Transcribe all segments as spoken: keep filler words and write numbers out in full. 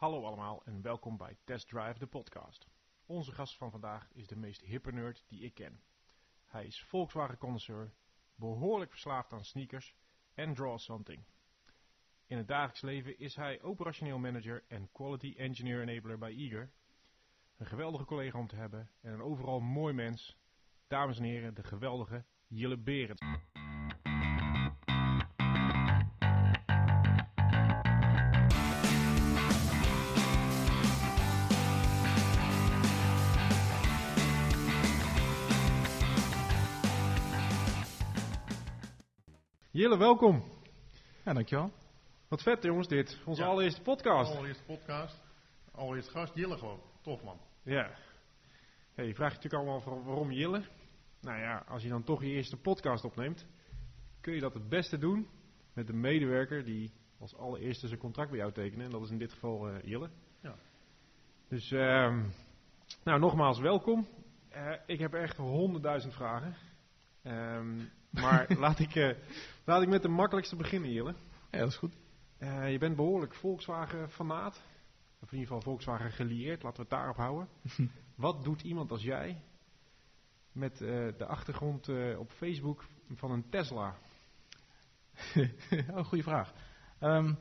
Hallo allemaal en welkom bij Test Drive de podcast. Onze gast van vandaag is de meest hippe nerd die ik ken. Hij is Volkswagen connoisseur, behoorlijk verslaafd aan sneakers en draw something. In het dagelijks leven is hij operationeel manager en quality engineer enabler bij Eager. Een geweldige collega om te hebben en een overal mooi mens. Dames en heren, de geweldige Jelle Berend. Jelle, welkom. Ja, dankjewel. Wat vet jongens dit. Onze ja. allereerste podcast. Allereerste podcast. Allereerste gast. Jelle gewoon. Tof man. Ja. Hey, je vraagt natuurlijk allemaal waarom Jelle. Nou ja, als je dan toch je eerste podcast opneemt, kun je dat het beste doen met de medewerker die als allereerste zijn contract bij jou tekenen. En dat is in dit geval uh, Jelle. Ja. Dus, um, nou nogmaals welkom. Uh, ik heb echt honderdduizend vragen. Um, maar laat, ik, uh, laat ik met de makkelijkste beginnen, Jelle. Ja, dat is goed. Uh, je bent behoorlijk Volkswagen-fanaat. Of in ieder geval Volkswagen gelieerd. Laten we het daarop houden. Wat doet iemand als jij met uh, de achtergrond uh, op Facebook van een Tesla? oh, goeie vraag. Um,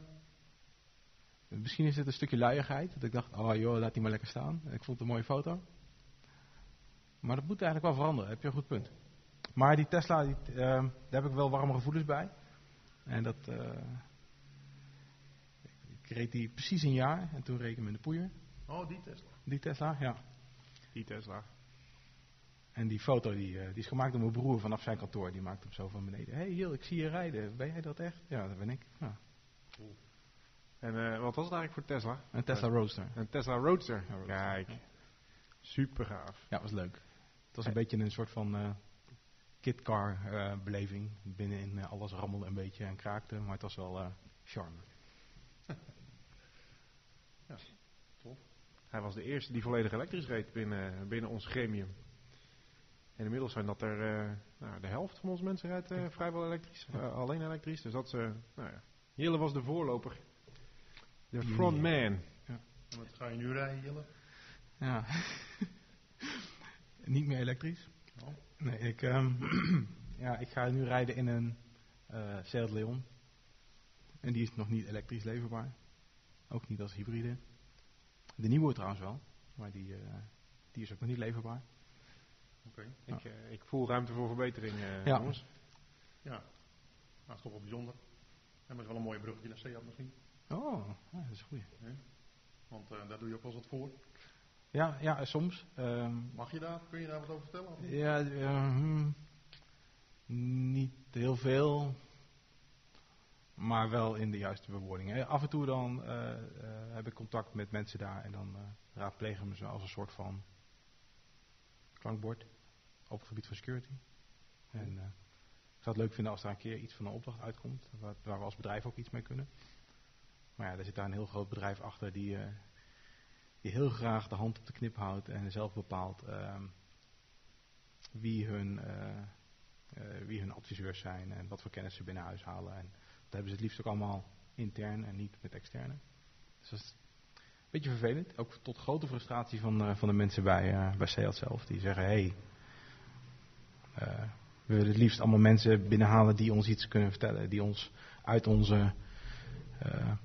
misschien is dit een stukje luiigheid. Dat ik dacht, oh joh, laat die maar lekker staan. Ik vond het een mooie foto. Maar dat moet eigenlijk wel veranderen. Heb je een goed punt. Maar die Tesla, die, uh, daar heb ik wel warme gevoelens bij. En dat... Uh, Ik reed die precies een jaar en toen reed ik hem in de poeier. Oh, die Tesla. Die Tesla, ja. Die Tesla. En die foto die, uh, die is gemaakt door mijn broer vanaf zijn kantoor. Die maakt hem zo van beneden. Hé, hey, Jil, ik zie je rijden. Ben jij dat echt? Ja, dat ben ik. Ja. Cool. En uh, wat was het eigenlijk voor Tesla? Een Tesla Roadster. Een Tesla Roadster. Ja, Roadster. Kijk. Super gaaf. Ja, was leuk. Het was een hey. beetje een soort van uh, kidcar uh, beleving. Binnenin uh, alles rammelde een beetje en kraakte. Maar het was wel uh, charme. Ja, top. Hij was de eerste die volledig elektrisch reed binnen, binnen ons gremium. En inmiddels zijn dat er uh, nou, de helft van onze mensen rijdt uh, vrijwel elektrisch. Uh, alleen elektrisch. Dus dat is, uh, nou ja. Jelle was de voorloper. De frontman. Ja. Wat ga je nu rijden, Jelle? Ja. Niet meer elektrisch. Oh. Nee, ik, um, ja, ik ga nu rijden in een uh, SEAT Leon. En die is nog niet elektrisch leverbaar. Ook niet als hybride. De nieuwe trouwens wel. Maar die, uh, die is ook nog niet leverbaar. Oké. Okay. Ja. Ik, uh, ik voel ruimte voor verbetering, uh, ja. jongens. Ja. Nou, dat is toch wel bijzonder. En dat is wel een mooie bruggetje naar SEAT misschien. Oh, ja, dat is een goeie. Ja. Want uh, daar doe je ook wel wat voor. Ja, ja soms. Um, Mag je daar? Kun je daar wat over vertellen? Of? Ja, uh, hmm, niet heel veel. Maar wel in de juiste bewoordingen. Af en toe dan uh, uh, heb ik contact met mensen daar. En dan uh, raadplegen we ze als een soort van klankbord. Op het gebied van security. Ja. En uh, ik zou het leuk vinden als daar een keer iets van een opdracht uitkomt. Waar, waar we als bedrijf ook iets mee kunnen. Maar ja, er zit daar een heel groot bedrijf achter. Die, uh, die heel graag de hand op de knip houdt. En zelf bepaalt uh, wie, hun, uh, uh, wie hun adviseurs zijn. En wat voor kennis ze binnen huis halen. En dat hebben ze het liefst ook allemaal intern en niet met externe. Dus dat is een beetje vervelend. Ook tot grote frustratie van, uh, van de mensen bij, uh, bij SEAT zelf. Die zeggen, hé, hey, uh, we willen het liefst allemaal mensen binnenhalen die ons iets kunnen vertellen. Die ons uit onze uh,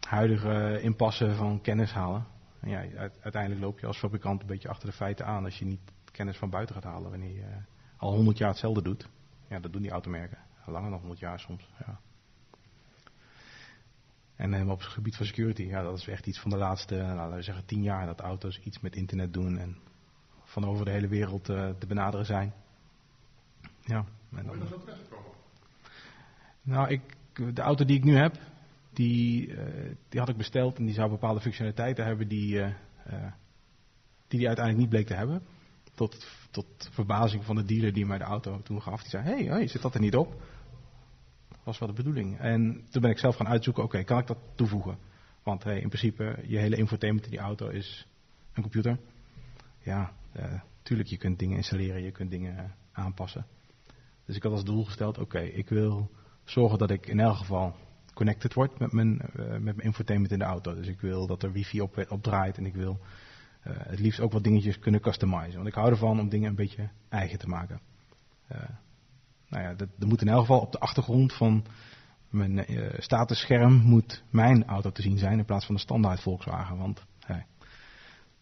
huidige impasse van kennis halen. En ja, uiteindelijk loop je als fabrikant een beetje achter de feiten aan. Als je niet kennis van buiten gaat halen wanneer je uh, al honderd jaar hetzelfde doet. Ja, dat doen die automerken. Langer dan honderd jaar soms, ja. En op het gebied van security, ja, dat is echt iets van de laatste, nou, laten we zeggen, tien jaar dat auto's iets met internet doen en van over de hele wereld uh, te benaderen zijn. Ja. En hoe je dan zo terechtgekomen? Nou, ik, de auto die ik nu heb, die, uh, die had ik besteld en die zou bepaalde functionaliteiten hebben die uh, uh, die, die uiteindelijk niet bleek te hebben. Tot, tot verbazing van de dealer die mij de auto toen gaf. Die zei, hé, hey, hey, zit dat er niet op? Was wel de bedoeling. En toen ben ik zelf gaan uitzoeken, oké, okay, kan ik dat toevoegen? Want hey, in principe, je hele infotainment in die auto is een computer. Ja, uh, tuurlijk, je kunt dingen installeren, je kunt dingen aanpassen. Dus ik had als doel gesteld, oké, okay, ik wil zorgen dat ik in elk geval connected wordt met mijn, uh, met mijn infotainment in de auto. Dus ik wil dat er wifi op, op draait en ik wil uh, het liefst ook wat dingetjes kunnen customizen. Want ik hou ervan om dingen een beetje eigen te maken. Uh, nou ja, dat, dat moet in elk geval op de achtergrond van mijn uh, statusscherm moet mijn auto te zien zijn in plaats van de standaard Volkswagen. Want hey,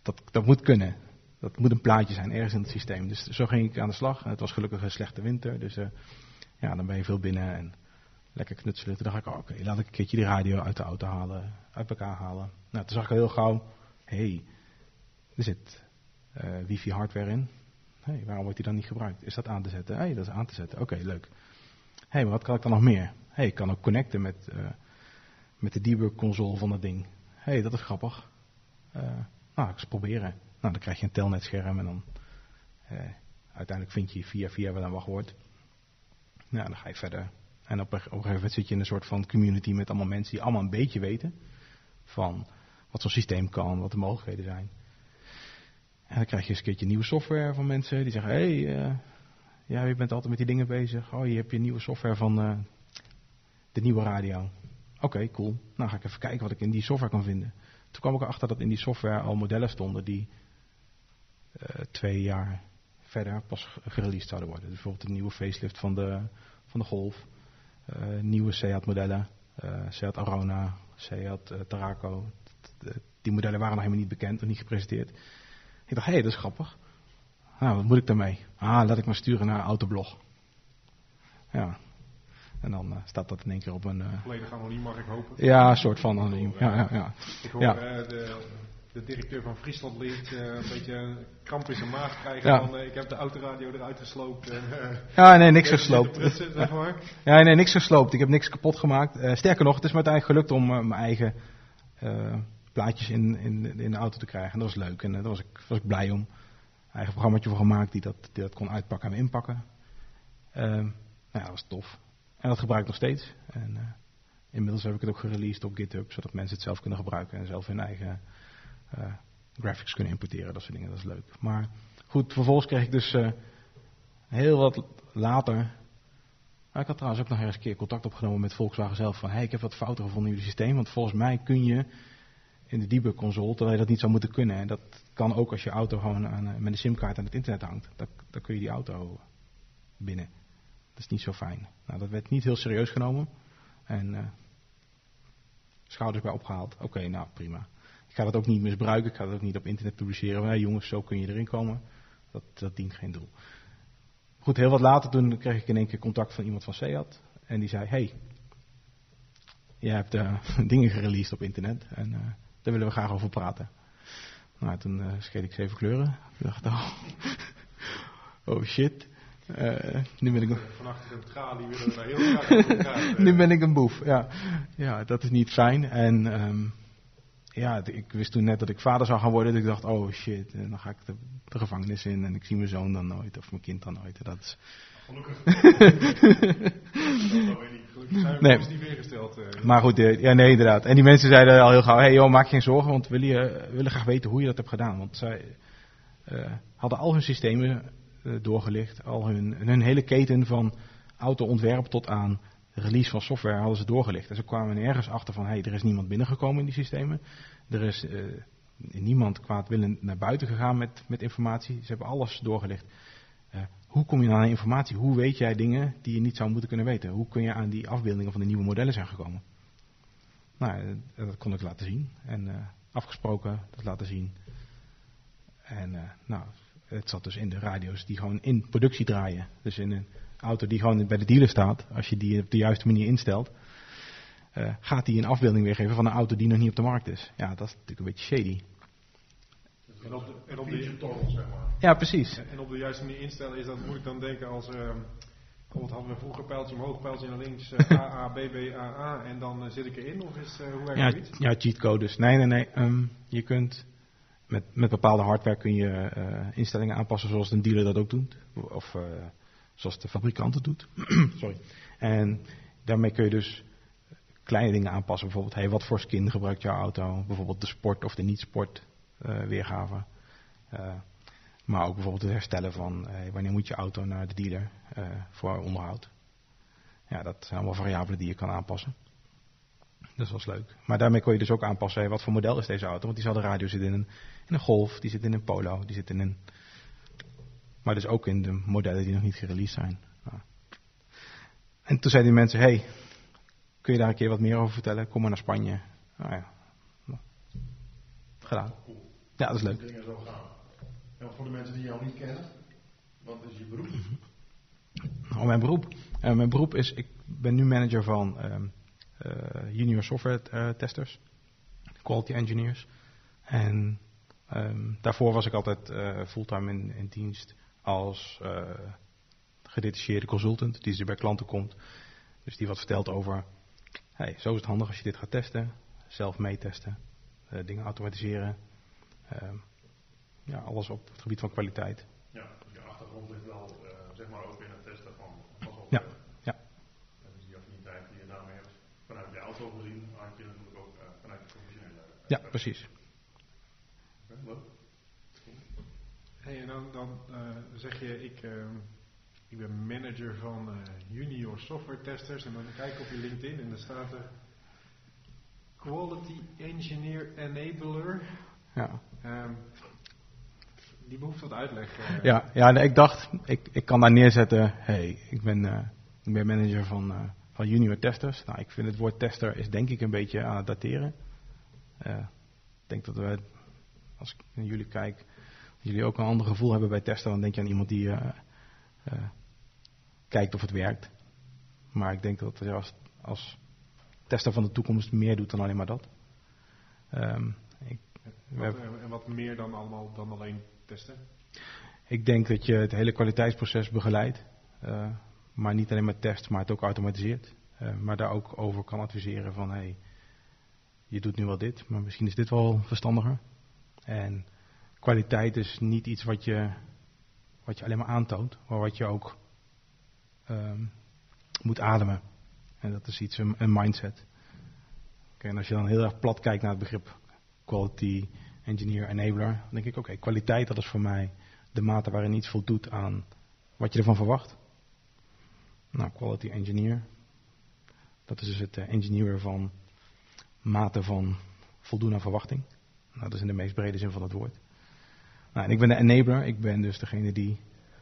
dat, dat moet kunnen. Dat moet een plaatje zijn ergens in het systeem. Dus zo ging ik aan de slag. Het was gelukkig een slechte winter. Dus uh, ja, dan ben je veel binnen en lekker knutselen. Toen dacht ik, oh, oké, okay, laat ik een keertje die radio uit de auto halen. Uit elkaar halen. Nou, toen zag ik al heel gauw. Hé, hey, er zit uh, wifi hardware in. Hé, hey, waarom wordt die dan niet gebruikt? Is dat aan te zetten? Hé, hey, dat is aan te zetten. Oké, okay, leuk. Hé, hey, maar wat kan ik dan nog meer? Hé, hey, ik kan ook connecten met, uh, met de debug console van dat ding. Hé, hey, dat is grappig. Uh, nou, ik eens proberen. Nou, dan krijg je een telnetscherm en dan eh, uiteindelijk vind je via via wel een wachtwoord. Nou, dan ga je verder. En op een, op een gegeven moment zit je in een soort van community met allemaal mensen die allemaal een beetje weten van wat zo'n systeem kan, wat de mogelijkheden zijn. En dan krijg je eens een keertje nieuwe software van mensen die zeggen, hé, hey, uh, ja, je bent altijd met die dingen bezig. Oh, hier heb je nieuwe software van uh, de nieuwe radio. Oké, okay, cool. Nou, ga ik even kijken wat ik in die software kan vinden. Toen kwam ik erachter dat in die software al modellen stonden die Uh, twee jaar verder pas gereleased zouden worden. Dus bijvoorbeeld de nieuwe facelift van de, van de Golf, uh, nieuwe SEAT modellen, uh, SEAT Arona, SEAT uh, Tarraco. Die modellen waren nog helemaal niet bekend en niet gepresenteerd. Ik dacht, hé, hey, dat is grappig. Nou, wat moet ik daarmee? Ah, laat ik maar sturen naar Autoblog. Ja, en dan uh, staat dat in één keer op een... Uh... Volledig anoniem, mag ik hopen? Ja, een soort van anoniem. Ja, ja, ja. Ik hoor ja. Uh, de... de directeur van Friesland ligt uh, een beetje kramp in zijn maag krijgen. Ja. Van, uh, ik heb de autoradio eruit gesloopt. En, uh, ja, nee, niks gesloopt. Prussen, zeg maar. Ja, nee, niks gesloopt. Ik heb niks kapot gemaakt. Uh, sterker nog, het is me uiteindelijk gelukt om uh, mijn eigen uh, plaatjes in, in, in de auto te krijgen. En dat was leuk. En uh, daar was ik, was ik blij om. Eigen programmaatje voor gemaakt die dat, die dat kon uitpakken en inpakken. Uh, nou ja, dat was tof. En dat gebruik ik nog steeds. En, uh, inmiddels heb ik het ook gereleased op GitHub, zodat mensen het zelf kunnen gebruiken en zelf hun eigen... Uh, graphics kunnen importeren, dat soort dingen, dat is leuk. Maar goed, vervolgens kreeg ik dus uh, heel wat later... Maar ik had trouwens ook nog eens een keer contact opgenomen met Volkswagen zelf. Van, hey, ik heb wat fouten gevonden in jullie systeem. Want volgens mij kun je in de debug console, terwijl je dat niet zou moeten kunnen. En dat kan ook als je auto gewoon aan, met een simkaart aan het internet hangt. Dan, dan kun je die auto binnen. Dat is niet zo fijn. Nou, dat werd niet heel serieus genomen. En uh, schouders bij opgehaald. Oké, okay, nou prima. Ik ga dat ook niet misbruiken. Ik ga dat ook niet op internet publiceren. Nee, jongens, zo kun je erin komen. Dat, dat dient geen doel. Goed, heel wat later toen kreeg ik in één keer contact van iemand van SEAT. En die zei, hey, jij hebt uh, dingen gereleased op internet. En uh, daar willen we graag over praten. Nou, toen uh, scheet ik zeven kleuren. Ik dacht, oh, oh shit. Uh, nu ben ik een... Vannacht een tralie willen we daar heel graag over praten. Nu ben ik een boef, ja. Ja, dat is niet fijn. En... Um, Ja, ik wist toen net dat ik vader zou gaan worden. Dus ik dacht, oh shit, en dan ga ik de, de gevangenis in. En ik zie mijn zoon dan nooit. Of mijn kind dan nooit. Dat is... Gelukkig. Gelukkig zijn we nee. niet weergesteld. Uh, maar goed, ja, nee, inderdaad. En die mensen zeiden al heel gauw, hey joh, maak je geen zorgen. Want we willen, uh, willen graag weten hoe je dat hebt gedaan. Want zij uh, hadden al hun systemen uh, doorgelicht. Al hun, hun hele keten van autoontwerp tot aan... release van software hadden ze doorgelicht. En ze kwamen ergens achter van, hé, hey, er is niemand binnengekomen in die systemen. Er is uh, niemand kwaadwillend naar buiten gegaan met, met informatie. Ze hebben alles doorgelicht. Uh, hoe kom je nou aan informatie? Hoe weet jij dingen die je niet zou moeten kunnen weten? Hoe kun je aan die afbeeldingen van de nieuwe modellen zijn gekomen? Nou, uh, dat kon ik laten zien. En uh, afgesproken, dat laten zien. En uh, nou, het zat dus in de radio's die gewoon in productie draaien. Dus in een... auto die gewoon bij de dealer staat, als je die op de juiste manier instelt, uh, gaat die een afbeelding weergeven van een auto die nog niet op de markt is. Ja, dat is natuurlijk een beetje shady. En op de, en op de tunnel, zeg maar. Ja, precies. En, en op de juiste manier instellen is dat, moet ik dan denken als, uh, wat hadden we vroeger, pijltje omhoog, pijltje naar links, uh, A A, B B, A A, en dan uh, zit ik erin, of is, uh, hoe werkt ja, dat? Ja, cheatcodes. Nee, nee, nee. Um, je kunt... Met, met bepaalde hardware kun je uh, instellingen aanpassen zoals een dealer dat ook doet. Of... Uh, Zoals de fabrikant het doet. Sorry. En daarmee kun je dus kleine dingen aanpassen. Bijvoorbeeld, hey, wat voor skin gebruikt jouw auto? Bijvoorbeeld de sport of de niet-sport uh, weergave. Uh, maar ook bijvoorbeeld het herstellen van hey, wanneer moet je auto naar de dealer uh, voor onderhoud. Ja, dat zijn allemaal variabelen die je kan aanpassen. Dat was leuk. Maar daarmee kon je dus ook aanpassen, hé, wat voor model is deze auto? Want die zal de radio zitten in een, in een Golf, die zit in een Polo, die zit in een... Maar dus ook in de modellen die nog niet gereleased zijn. Ja. En toen zeiden die mensen, hé, hey, kun je daar een keer wat meer over vertellen? Kom maar naar Spanje. Nou ja, gedaan. Ja, dat is leuk. Dingen zo gaan. En voor de mensen die jou niet kennen, wat is je beroep? Oh, mijn beroep? Uh, mijn beroep is, ik ben nu manager van uh, uh, junior software uh, testers, quality engineers. En um, daarvoor was ik altijd uh, fulltime in, in dienst als uh, gedetacheerde consultant die bij klanten komt. Dus die wat vertelt over, hey, zo is het handig als je dit gaat testen, zelf meetesten, uh, dingen automatiseren. Uh, ja, alles op het gebied van kwaliteit. Ja, dus je achtergrond ligt wel, uh, zeg maar, ook in het testen van pas op. Ja, ja. En dus die affiniteit die je daarmee hebt, vanuit de auto gezien, had je natuurlijk ook uh, vanuit de professionele. Uh, ja, precies. Oké, leuk. Hey, en dan, dan uh, zeg je, ik, uh, ik ben manager van uh, junior software testers. En dan kijk ik op je LinkedIn en daar staat er Quality Engineer Enabler. Ja. Um, die behoeft wat uitleg. Uh. Ja, ja nee, ik dacht, ik, ik kan daar neerzetten, hey, ik ben, uh, ik ben manager van, uh, van junior testers. Nou, ik vind het woord tester is denk ik een beetje aan het dateren. Uh, ik denk dat we, als ik naar jullie kijk, dat jullie ook een ander gevoel hebben bij testen, dan denk je aan iemand die uh, uh, kijkt of het werkt. Maar ik denk dat je als, als tester van de toekomst meer doet dan alleen maar dat. Um, ik Wat, en wat meer dan allemaal dan alleen testen? Ik denk dat je het hele kwaliteitsproces begeleidt. Uh, maar niet alleen maar test, maar het ook automatiseert. Uh, maar daar ook over kan adviseren van, hé, hey, je doet nu wel dit, maar misschien is dit wel verstandiger. En kwaliteit is niet iets wat je, wat je alleen maar aantoont, maar wat je ook um, moet ademen. En dat is iets, een, een mindset. Okay, en als je dan heel erg plat kijkt naar het begrip quality engineer enabler, dan denk ik, oké, okay, kwaliteit, dat is voor mij de mate waarin iets voldoet aan wat je ervan verwacht. Nou, quality engineer, dat is dus het engineeren van mate van voldoen aan verwachting. Nou, dat is in de meest brede zin van het woord. Nou, en ik ben de enabler, ik ben dus degene die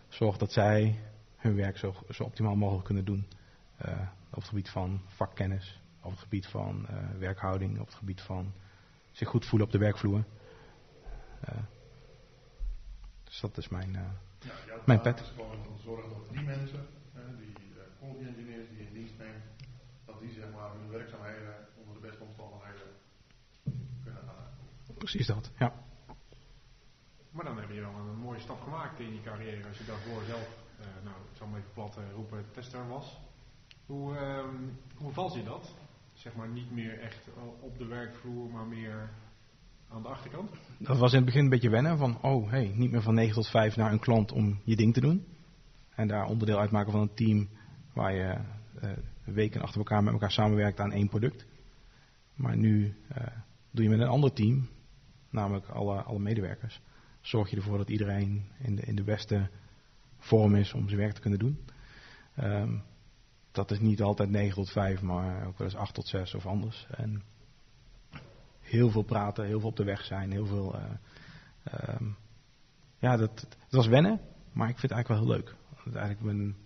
zorgt dat zij hun werk zo, zo optimaal mogelijk kunnen doen. Uh, op het gebied van vakkennis, op het gebied van uh, werkhouding, op het gebied van zich goed voelen op de werkvloer. Uh, dus dat is mijn, uh, ja, jouw mijn pet. Het is gewoon om te zorgen dat die mensen, uh, die uh, quality engineers die je in dienst neemt, dat die zeg maar hun werkzaamheden onder de beste omstandigheden kunnen aanvoeren. Precies dat, ja. Maar dan heb je wel een mooie stap gemaakt in je carrière. Als je daarvoor zelf, uh, nou ik zal maar even plat uh, roepen, tester was. Hoe, uh, hoe valt je dat? Zeg maar niet meer echt op de werkvloer, maar meer aan de achterkant? Dat was in het begin een beetje wennen van, oh hey, niet meer van negen tot vijf naar een klant om je ding te doen. En daar onderdeel uitmaken van een team waar je uh, weken achter elkaar met elkaar samenwerkt aan één product. Maar nu uh, doe je met een ander team, namelijk alle, alle medewerkers. Zorg je ervoor dat iedereen in de, in de beste vorm is om zijn werk te kunnen doen. Um, Dat is niet altijd negen tot vijf, maar ook wel eens acht tot zes of anders. En heel veel praten, heel veel op de weg zijn, heel veel... Uh, um, ja, dat, dat was wennen, maar ik vind het eigenlijk wel heel leuk. Want eigenlijk mijn,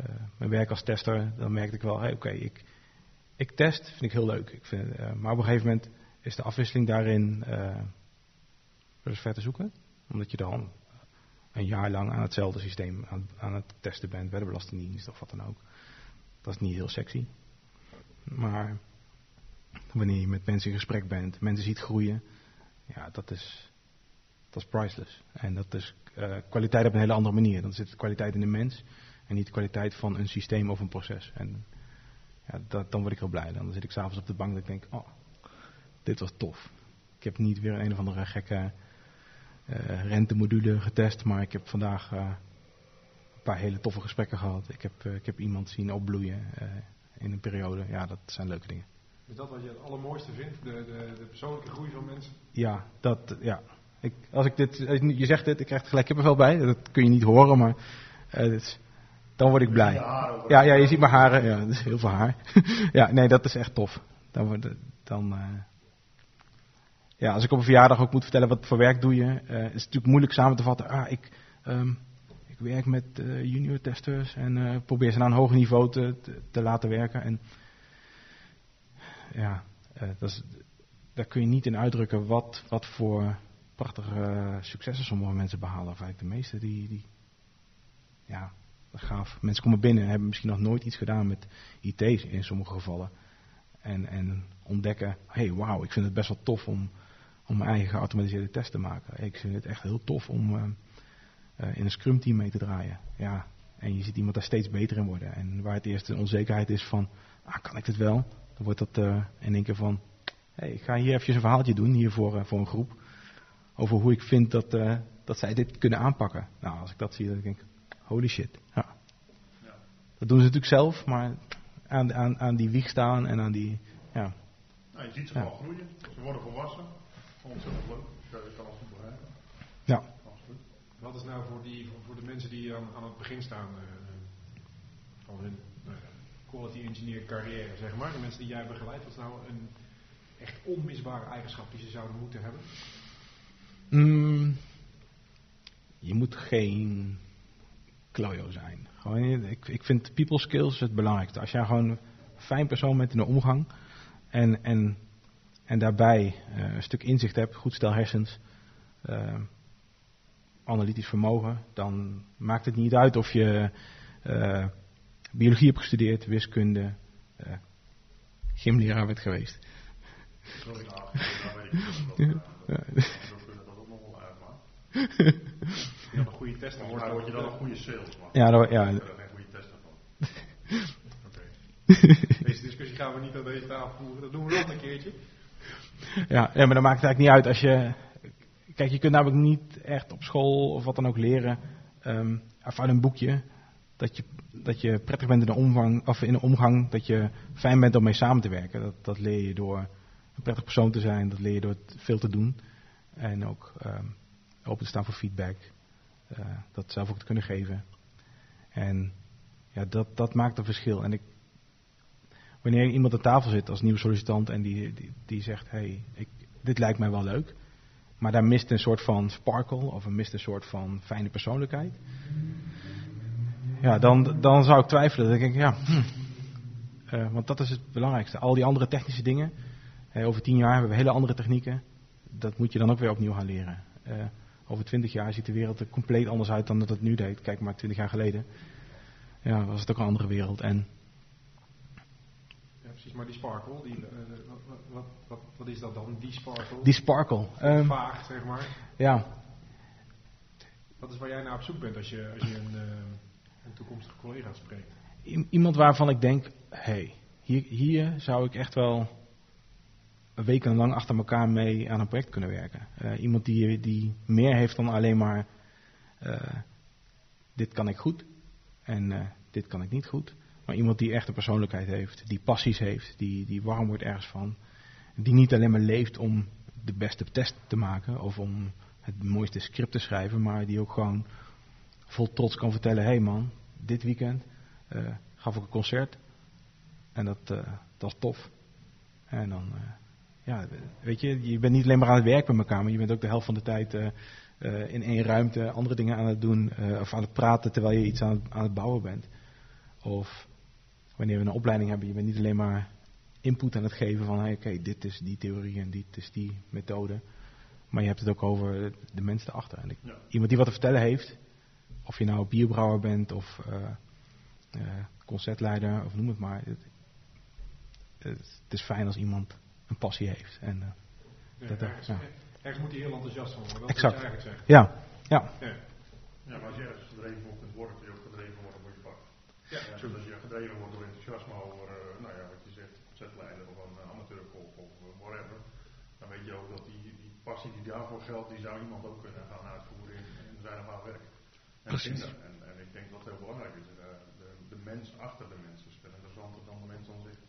uh, mijn werk als tester, dan merkte ik wel, hey, oké, okay, ik, ik test, vind ik heel leuk. Ik vind, uh, maar op een gegeven moment is de afwisseling daarin uh, dus ver te zoeken. Omdat je dan een jaar lang aan hetzelfde systeem aan, aan het testen bent bij de Belastingdienst of wat dan ook. Dat is niet heel sexy. Maar wanneer je met mensen in gesprek bent, mensen ziet groeien, ja, dat is, dat is priceless. En dat is uh, kwaliteit op een hele andere manier. Dan zit de kwaliteit in de mens en niet de kwaliteit van een systeem of een proces. En ja, dat, dan word ik heel blij. Dan zit ik s'avonds op de bank en ik denk, oh, dit was tof. Ik heb niet weer een, een of andere gekke uh, rentemodule getest, maar ik heb vandaag... Uh, een paar hele toffe gesprekken gehad. Ik heb, ik heb iemand zien opbloeien uh, in een periode. Ja, dat zijn leuke dingen. Is dat wat je het allermooiste vindt? De, de, de persoonlijke groei van mensen? Ja, dat, ja. Ik, als ik dit, je zegt dit, ik krijg er gelijk kippenvel bij. Dat kun je niet horen, maar uh, dit, dan word ik blij. Ja, ja, je ziet mijn haren. Ja, dat is heel veel haar. Ja, nee, dat is echt tof. Dan wordt het, dan, uh, ja, als ik op een verjaardag ook moet vertellen wat voor werk doe je, uh, is het natuurlijk moeilijk samen te vatten. Ah, ik, um, ik werk met uh, junior testers en uh, probeer ze naar een hoger niveau te, te, te laten werken. En ja, uh, dat is, daar kun je niet in uitdrukken wat, wat voor prachtige uh, successen sommige mensen behalen. Of eigenlijk de meeste die, die ja, dat gaaf. Mensen komen binnen en hebben misschien nog nooit iets gedaan met I T in sommige gevallen. En, en ontdekken, hé hey, wauw, ik vind het best wel tof om, om mijn eigen geautomatiseerde test te maken. Ik vind het echt heel tof om uh, uh, in een scrum team mee te draaien. Ja, en je ziet iemand daar steeds beter in worden. En waar het eerst een onzekerheid is van, ah, kan ik dit wel? Dan wordt dat uh, in één keer van, hé, hey, ik ga hier eventjes een verhaaltje doen, hier voor, uh, voor een groep. Over hoe ik vind dat, uh, dat zij dit kunnen aanpakken. Nou, als ik dat zie, dan denk ik, holy shit. Ja. Ja. Dat doen ze natuurlijk zelf, maar... Aan, aan, aan die wieg staan en aan die, ja. Nou, je ziet ze gewoon ja. groeien. Ze worden volwassen. Ontzettend leuk. Ja, dat kan alles goed begrijpen. Ja. Absoluut. Wat is nou voor, die, voor de mensen die aan, aan het begin staan, van uh, hun uh, quality engineer carrière, zeg maar. De mensen die jij begeleidt, wat is nou een echt onmisbare eigenschap die ze zouden moeten hebben? Mm, je moet geen... klojo zijn. Gewoon, ik, ik vind people skills het belangrijkste. Als jij gewoon een fijn persoon bent in de omgang en, en, en daarbij uh, een stuk inzicht hebt, goed stel hersens, uh, analytisch vermogen, dan maakt het niet uit of je uh, biologie hebt gestudeerd, wiskunde, uh, gymleraar bent geweest. Sorry, nou, nou weet ik je had een goede test, dan word je dan een goede sales. Ja, dat ja. Een goede test ervan. Okay. Deze discussie gaan we niet aan deze tafel voeren, dat doen we nog een keertje. Ja, ja, maar dat maakt het eigenlijk niet uit als je... Kijk, je kunt namelijk niet echt op school of wat dan ook leren, um, of uit een boekje, dat je, dat je prettig bent in de omgang, of in de omgang, dat je fijn bent om mee samen te werken. Dat, dat leer je door een prettig persoon te zijn, dat leer je door veel te doen. En ook... Um, open te staan voor feedback, uh, dat zelf ook te kunnen geven. En ja, dat, dat maakt een verschil. En ik, wanneer iemand aan tafel zit als nieuwe sollicitant en die, die, die zegt, hey, ik, dit lijkt mij wel leuk, maar daar mist een soort van sparkle of een mist een soort van fijne persoonlijkheid, ja, dan, dan zou ik twijfelen. Dan denk ik, ja, hm. uh, want dat is het belangrijkste. Al die andere technische dingen, hey, over tien jaar hebben we hele andere technieken, dat moet je dan ook weer opnieuw gaan leren. Uh, Over twintig jaar ziet de wereld er compleet anders uit dan dat het nu deed. Kijk maar twintig jaar geleden. Ja, was het ook een andere wereld. En ja, precies, maar die sparkle, die, uh, wat, wat, wat, wat is dat dan? Die sparkle? Die sparkle. Um, vaag, zeg maar. Ja. Wat is waar jij naar op zoek bent als je, als je een, uh, een toekomstige collega spreekt? I- iemand waarvan ik denk, hé, hey, hier, hier zou ik echt wel wekenlang achter elkaar mee aan een project kunnen werken. Uh, iemand die, die meer heeft dan alleen maar uh, dit kan ik goed en uh, dit kan ik niet goed. Maar iemand die echt een persoonlijkheid heeft, die passies heeft, die, die warm wordt ergens van. Die niet alleen maar leeft om de beste test te maken of om het mooiste script te schrijven, maar die ook gewoon vol trots kan vertellen, hé hey man, dit weekend uh, gaf ik een concert en dat, uh, dat was tof. En dan... Uh, Ja, weet je, je bent niet alleen maar aan het werk met elkaar, maar je bent ook de helft van de tijd uh, uh, in één ruimte andere dingen aan het doen uh, of aan het praten terwijl je iets aan, aan het bouwen bent. Of wanneer we een opleiding hebben, je bent niet alleen maar input aan het geven van hey, oké, okay, dit is die theorie en dit is die methode. Maar je hebt het ook over de mensen erachter. En ik, ja. Iemand die wat te vertellen heeft, of je nou bierbrouwer bent of uh, uh, concertleider of noem het maar. Het, het is fijn als iemand een passie heeft. En, uh, nee, dat ergens, ja. ergens moet hij heel enthousiast van worden. Dat exact. Is eigenlijk zeggen. Ja. Ja. Ja. ja, maar als je ergens gedreven wordt kunt worden, kun je ook gedreven worden door je vak. Ja. Ja, dus als je gedreven wordt door enthousiasme over, uh, nou ja, wat je zegt, zetleider of een uh, amateurkop of uh, whatever, dan weet je ook dat die, die passie die daarvoor geldt, die zou iemand ook kunnen gaan uitvoeren in, in zijn of haar werk. En, en, en ik denk dat het heel belangrijk is. Uh, de, de mens achter de mens is veel interessanter dan de mens aan zich.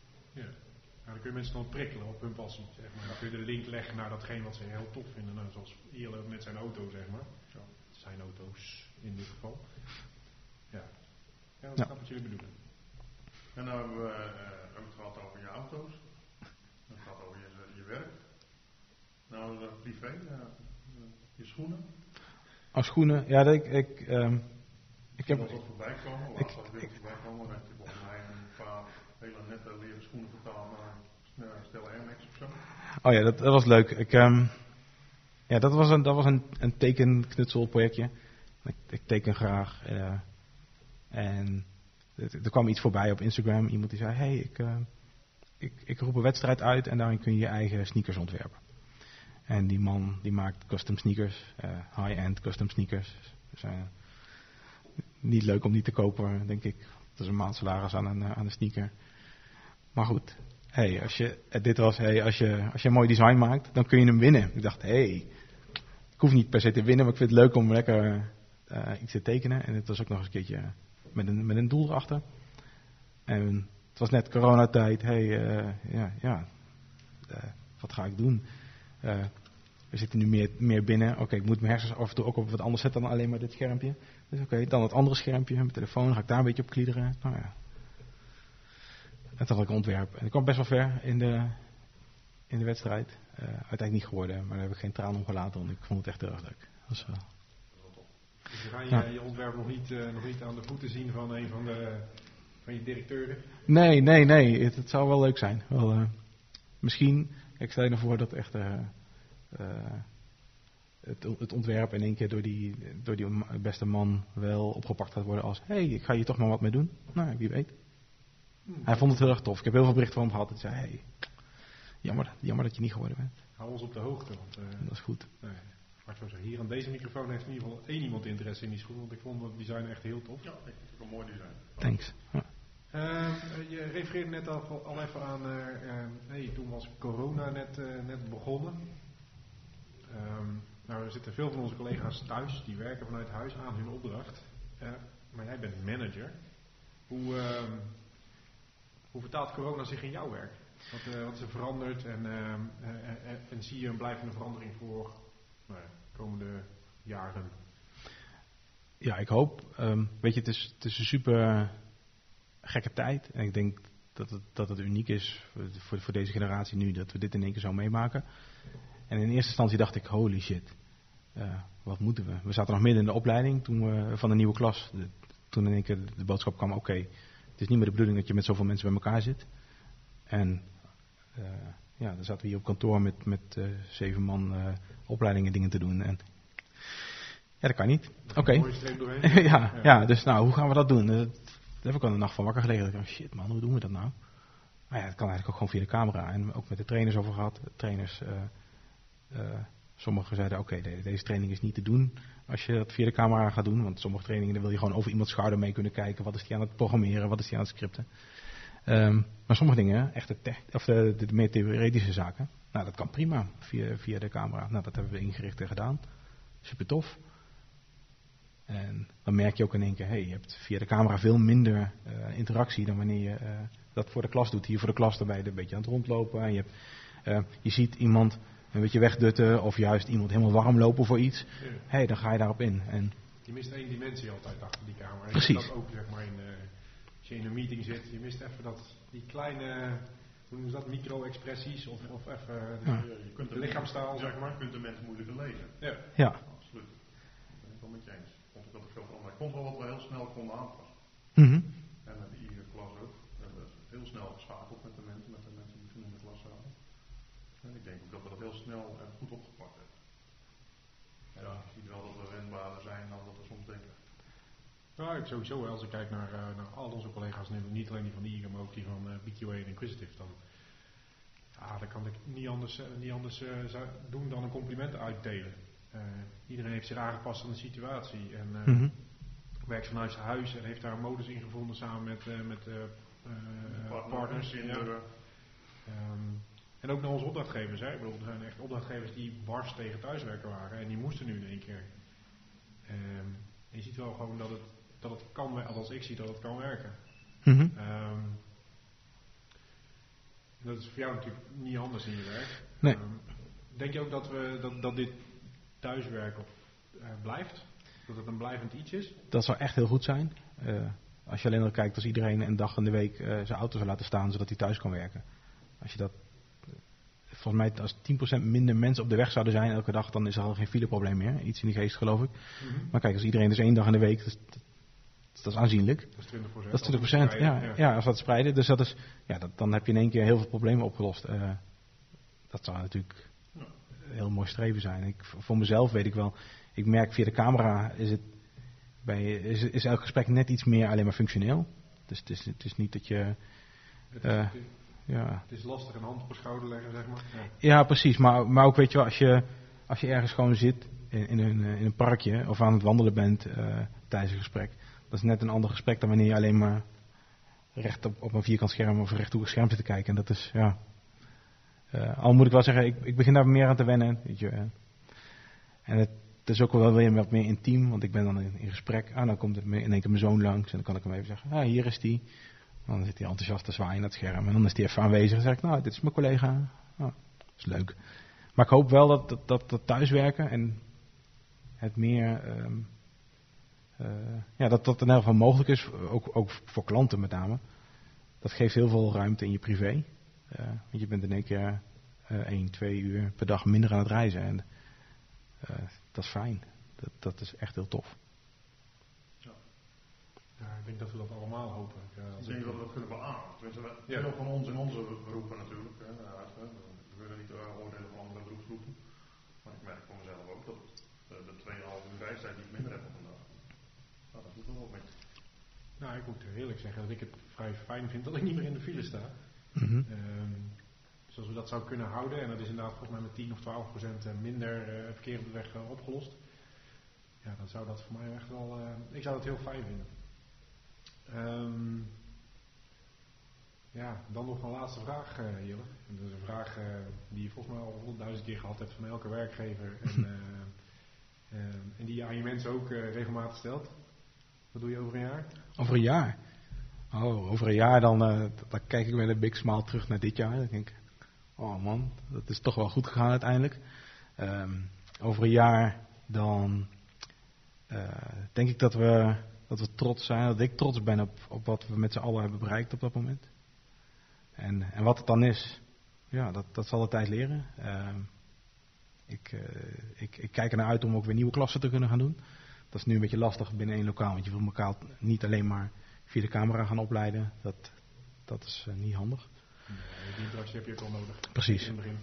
Ja. Nou, dan kun je mensen dan prikkelen op hun passie, zeg maar. Dan kun je de link leggen naar datgene wat ze heel tof vinden. Nou, zoals Ierland met zijn auto, zeg maar. Zo, zijn auto's in dit geval. Ja, ja dat ja. snap wat jullie bedoelen. En dan hebben we uh, het gehad over je auto's. Dat gaat over je, je werk. Nou, dat privé, ja. Je schoenen. Oh, schoenen. Ja, dat ik... ik um, ik heb dat voorbij komen, of als dat weer voorbij komen, dan heb je volgens mij een paar hele nette leren schoenen vertaald naar een stel Air Max of zo. Oh ja, dat, dat was leuk. Ik, um, ja, dat was een, dat was een, een tekenknutselprojectje. Ik, ik teken graag. Uh, en er kwam iets voorbij op Instagram. Iemand die zei, hey, ik, uh, ik, ik roep een wedstrijd uit en daarin kun je je eigen sneakers ontwerpen. En die man die maakt custom sneakers, uh, high-end custom sneakers. Dus, uh, niet leuk om die te kopen, denk ik. Dat is een maand salaris aan een, aan een sneaker. Maar goed, hey, als je, dit was, hey, als, je, als je een mooi design maakt, dan kun je hem winnen. Ik dacht, hé, hey, ik hoef niet per se te winnen, maar ik vind het leuk om lekker uh, iets te tekenen. En het was ook nog eens een keertje met een, met een doel erachter. En het was net coronatijd, hey, uh, ja, ja uh, wat ga ik doen? Uh, we zitten nu meer, meer binnen. Oké, okay, ik moet mijn hersens af en toe ook op wat anders zetten dan alleen maar dit schermpje. Dus oké, okay, dan het andere schermpje, mijn telefoon, ga ik daar een beetje op kliederen. Nou ja. En toen had ik een ontwerp. En ik kwam best wel ver in de, in de wedstrijd. Uh, uiteindelijk niet geworden, maar daar heb ik geen traan om gelaten, want ik vond het echt heel erg leuk. Dus, uh, dus ga je ja. je ontwerp nog niet, uh, nog niet aan de voeten zien van een van, de, van je directeuren? Nee, nee, nee. Het, het zou wel leuk zijn. Wel, uh, misschien... Ik stel je ervoor dat echt uh, uh, het, het ontwerp in één keer door die, door die beste man wel opgepakt gaat worden als... Hé, hey, ik ga hier toch maar wat mee doen. Nou, wie weet. Hmm. Hij vond het heel erg tof. Ik heb heel veel berichten van hem gehad. En zei, hé, hey, jammer, jammer dat je niet geworden bent. Hou ons op de hoogte. Want, uh, dat is goed. Nee, maar ik zou zeggen, hier aan deze microfoon heeft in ieder geval één iemand interesse in die schoen. Want ik vond dat design echt heel tof. Ja, ik vind het ook een mooi design. Thanks. Ja. Uh, je refereerde net al, al even aan, uh, uh, hey, toen was corona net, uh, net begonnen. Um, nou, er zitten veel van onze collega's thuis, die werken vanuit huis aan hun opdracht. Uh, maar jij bent manager. Hoe, uh, hoe vertaalt corona zich in jouw werk? Wat, uh, wat is er veranderd en, uh, uh, en, en zie je een blijvende verandering voor uh, de komende jaren? Ja, ik hoop. Um, weet je, het is, het is een super... gekke tijd. En ik denk dat het, dat het uniek is voor, voor deze generatie nu dat we dit in één keer zo meemaken. En in eerste instantie dacht ik, holy shit, uh, wat moeten we? We zaten nog midden in de opleiding toen we, van de nieuwe klas. De, toen in één keer de boodschap kwam, oké, okay, het is niet meer de bedoeling dat je met zoveel mensen bij elkaar zit. En uh, ja, dan zaten we hier op kantoor met, met uh, zeven man uh, opleidingen dingen te doen. En ja, dat kan niet. Oké. Okay. ja, ja, dus nou, hoe gaan we dat doen? Uh, Daar heb ik al een nacht van wakker gelegen. Ik dacht, shit man, hoe doen we dat nou? Maar ja, dat kan eigenlijk ook gewoon via de camera. En ook met de trainers over gehad. De trainers, uh, uh, sommigen zeiden, oké, okay, deze training is niet te doen als je dat via de camera gaat doen. Want sommige trainingen daar wil je gewoon over iemands schouder mee kunnen kijken. Wat is die aan het programmeren? Wat is die aan het scripten? Um, maar sommige dingen, echt de, tech, of de, de meer theoretische zaken. Nou, dat kan prima via, via de camera. Nou, dat hebben we ingericht en gedaan. Super tof. En dan merk je ook in één keer, hey, je hebt via de camera veel minder uh, interactie dan wanneer je uh, dat voor de klas doet. Hier voor de klas, daarbij een beetje aan het rondlopen. En je, hebt, uh, je ziet iemand een beetje wegdutten of juist iemand helemaal warm lopen voor iets. Ja. Hey, dan ga je daarop in. En je mist één dimensie altijd achter die camera. Je precies. Dat ook, zeg maar, in, uh, als je in een meeting zit, je mist even dat, die kleine, hoe noemen ze dat, micro-expressies of, of even ja. de, je kunt de lichaamstaal, ja. zeg maar. Je kunt de mensen moeilijker lezen. Ja. ja, absoluut. Dat ben ik wel met je eens. Maar ik vond wel wat we heel snel konden aanpassen. Mm-hmm. En met de Eager klas ook. We hebben heel snel geschakeld met de mensen, met de mensen die toen in de klas zaten. En ik denk ook dat we dat heel snel en goed opgepakt hebben. En ja, ik zie wel dat we wendbaarder zijn dan dat we soms denken. Nou, ik sowieso, als ik kijk naar, uh, naar al onze collega's, niet alleen die van de Eager, maar ook die van uh, B Q A en Inquisitive, dan, ja, dan kan ik niet anders, uh, niet anders uh, doen dan een compliment uitdelen. Uh, iedereen heeft zich aangepast aan de situatie en uh, mm-hmm. werkt vanuit zijn huis en heeft daar een modus in gevonden samen met, uh, met uh, uh, partners. Ja. Um, en ook naar onze opdrachtgevers. Hè. Ik bedoel, er zijn echt opdrachtgevers die bars tegen thuiswerken waren en die moesten nu in één keer. Um, en je ziet wel gewoon dat het, dat het kan, althans ik zie dat het kan werken. Mm-hmm. Um, dat is voor jou natuurlijk niet anders in je werk. Nee. Um, denk je ook dat, we, dat, dat dit thuiswerken uh, blijft? Dat het een blijvend iets is? Dat zou echt heel goed zijn. Uh, als je alleen al kijkt als iedereen een dag in de week uh, zijn auto zou laten staan zodat hij thuis kan werken. Als je dat volgens mij als tien procent minder mensen op de weg zouden zijn elke dag, dan is er al geen fileprobleem meer. Iets in die geest, geloof ik. Mm-hmm. Maar kijk, als iedereen dus één dag in de week, dat, dat, dat is aanzienlijk. Dat is twintig procent. Dat is twintig procent, ja, ja. ja, als we dat spreiden. Dus dat is, ja, dat, dan heb je in één keer heel veel problemen opgelost. Uh, dat zou natuurlijk een heel mooi streven zijn. Ik, voor mezelf weet ik wel, ik merk via de camera is het bij, is, is elk gesprek net iets meer alleen maar functioneel. Dus het is, het is niet dat je... Uh, Ja. Het is lastig een hand op een schouder leggen, zeg maar. Ja, ja precies. Maar, maar ook, weet je wel, als je, als je ergens gewoon zit in, in, een, in een parkje of aan het wandelen bent uh, tijdens een gesprek. Dat is net een ander gesprek dan wanneer je alleen maar recht op, op een vierkant scherm of recht op een scherm zit te kijken. En dat is, ja... Uh, al moet ik wel zeggen, ik, ik begin daar meer aan te wennen. Weet je, uh, en het, het is ook wel weer wat meer intiem, want ik ben dan in, in gesprek. Ah, dan komt er in één keer mijn zoon langs en dan kan ik hem even zeggen, ah, hier is die. Dan zit hij enthousiast te zwaaien in dat scherm. En dan is hij even aanwezig en zeg ik, nou, dit is mijn collega. Nou, dat is leuk. Maar ik hoop wel dat dat, dat, dat thuiswerken en het meer... Um, uh, ja, dat dat in ieder geval mogelijk is, ook, ook voor klanten met name. Dat geeft heel veel ruimte in je privé. Uh, want je bent in één keer uh, één, twee uur per dag minder aan het reizen. En uh, dat is fijn. Dat, dat is echt heel tof. Ja, ik denk dat we dat allemaal hopen. Ik, uh, ik denk dat we dat kunnen beamen. Tenminste, we ja. Veel van ons in onze beroepen natuurlijk. Hè, we willen niet oordelen van andere beroepsgroepen. Maar ik merk voor mezelf ook dat uh, de tweeënhalf uur reistijd niet minder hebben vandaag. Nou, dat doet er wel mee. Nou, ik moet eerlijk zeggen dat ik het vrij fijn vind dat ik niet meer in de file sta. Mm-hmm. Um, dus als we dat zouden kunnen houden, en dat is inderdaad volgens mij met tien of twaalf procent minder uh, verkeer op de weg uh, opgelost. Ja, dan zou dat voor mij echt wel... Uh, ik zou dat heel fijn vinden. Um, ja, dan nog een laatste vraag, uh, Jelle. En dat is een vraag uh, die je volgens mij al honderdduizend keer gehad hebt van elke werkgever. En, uh, uh, en die je aan je mensen ook uh, regelmatig stelt. Wat doe je over een jaar? Over een jaar? Oh, over een jaar dan, uh, dan kijk ik met een big smile terug naar dit jaar. Dan denk ik, oh man, dat is toch wel goed gegaan uiteindelijk. Um, over een jaar dan uh, denk ik dat we... Dat we trots zijn, dat ik trots ben op, op wat we met z'n allen hebben bereikt op dat moment. En, en wat het dan is, ja, dat, dat zal de tijd leren. Uh, ik, uh, ik, ik kijk ernaar uit om ook weer nieuwe klassen te kunnen gaan doen. Dat is nu een beetje lastig binnen één lokaal, want je wil elkaar niet alleen maar via de camera gaan opleiden. Dat, dat is uh, niet handig. Nee, die interactie heb je ook wel nodig. Precies. In het begin.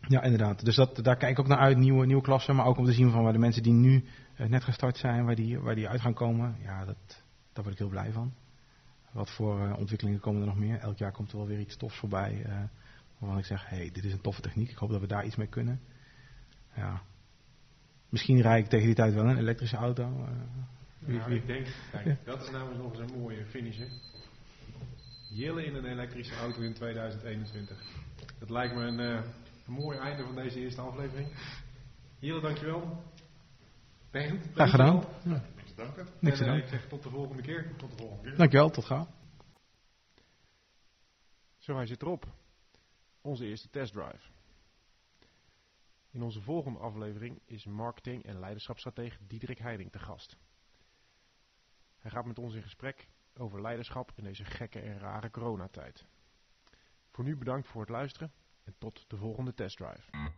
Ja, inderdaad. Dus dat, daar kijk ik ook naar uit, nieuwe, nieuwe klassen. Maar ook om te zien van waar de mensen die nu uh, net gestart zijn, waar die, waar die uit gaan komen. Ja, dat, daar word ik heel blij van. Wat voor uh, ontwikkelingen komen er nog meer? Elk jaar komt er wel weer iets tofs voorbij. Uh, waarvan ik zeg, hé, hey, dit is een toffe techniek. Ik hoop dat we daar iets mee kunnen. Ja. Misschien rijd ik tegen die tijd wel een elektrische auto. Uh, wie, nou, wie? Ik denk, kijk, dat is namelijk nog eens een mooie finish, hè? Jelle in een elektrische auto in tweeduizend eenentwintig. Dat lijkt me een... Uh, Een mooi einde van deze eerste aflevering. Jelle, dankjewel. Berend, graag gedaan. Ja. Niks te danken. Niks te danken. En, uh, ik zeg tot de volgende keer. Tot de volgende keer. Dankjewel, tot gauw. Zo, hij zit erop. Onze eerste testdrive. In onze volgende aflevering is marketing- en leiderschapsstratege Diederik Heiding te gast. Hij gaat met ons in gesprek over leiderschap in deze gekke en rare coronatijd. Voor nu bedankt voor het luisteren. En tot de volgende testdrive.